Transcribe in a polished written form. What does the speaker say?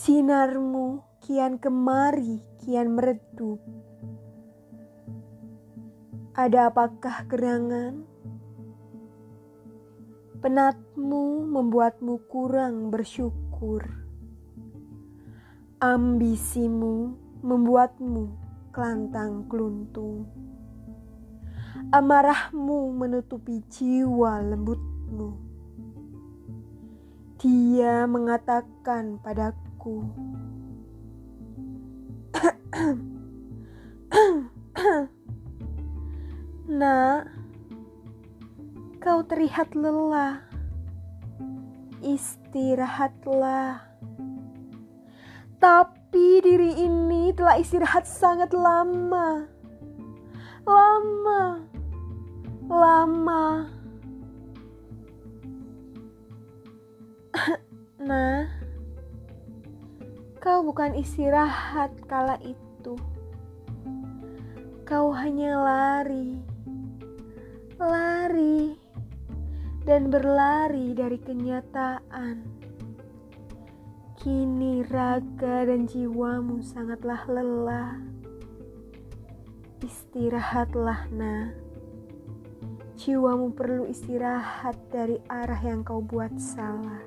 Sinarmu kian kemari, kian meredup. Ada apakah gerangan? Penatmu membuatmu kurang bersyukur. Ambisimu membuatmu kelantang keluntung. Amarahmu menutupi jiwa lembutmu. Dia mengatakan padaku, "Nak, kau terlihat lelah. Istirahatlah." Tapi diri ini telah istirahat sangat lama. Nah, kau bukan istirahat kala itu. Kau hanya lari dan berlari dari kenyataan. Kini raga dan jiwamu sangatlah lelah. Istirahatlah, nak. Jiwamu perlu istirahat dari arah yang kau buat salah.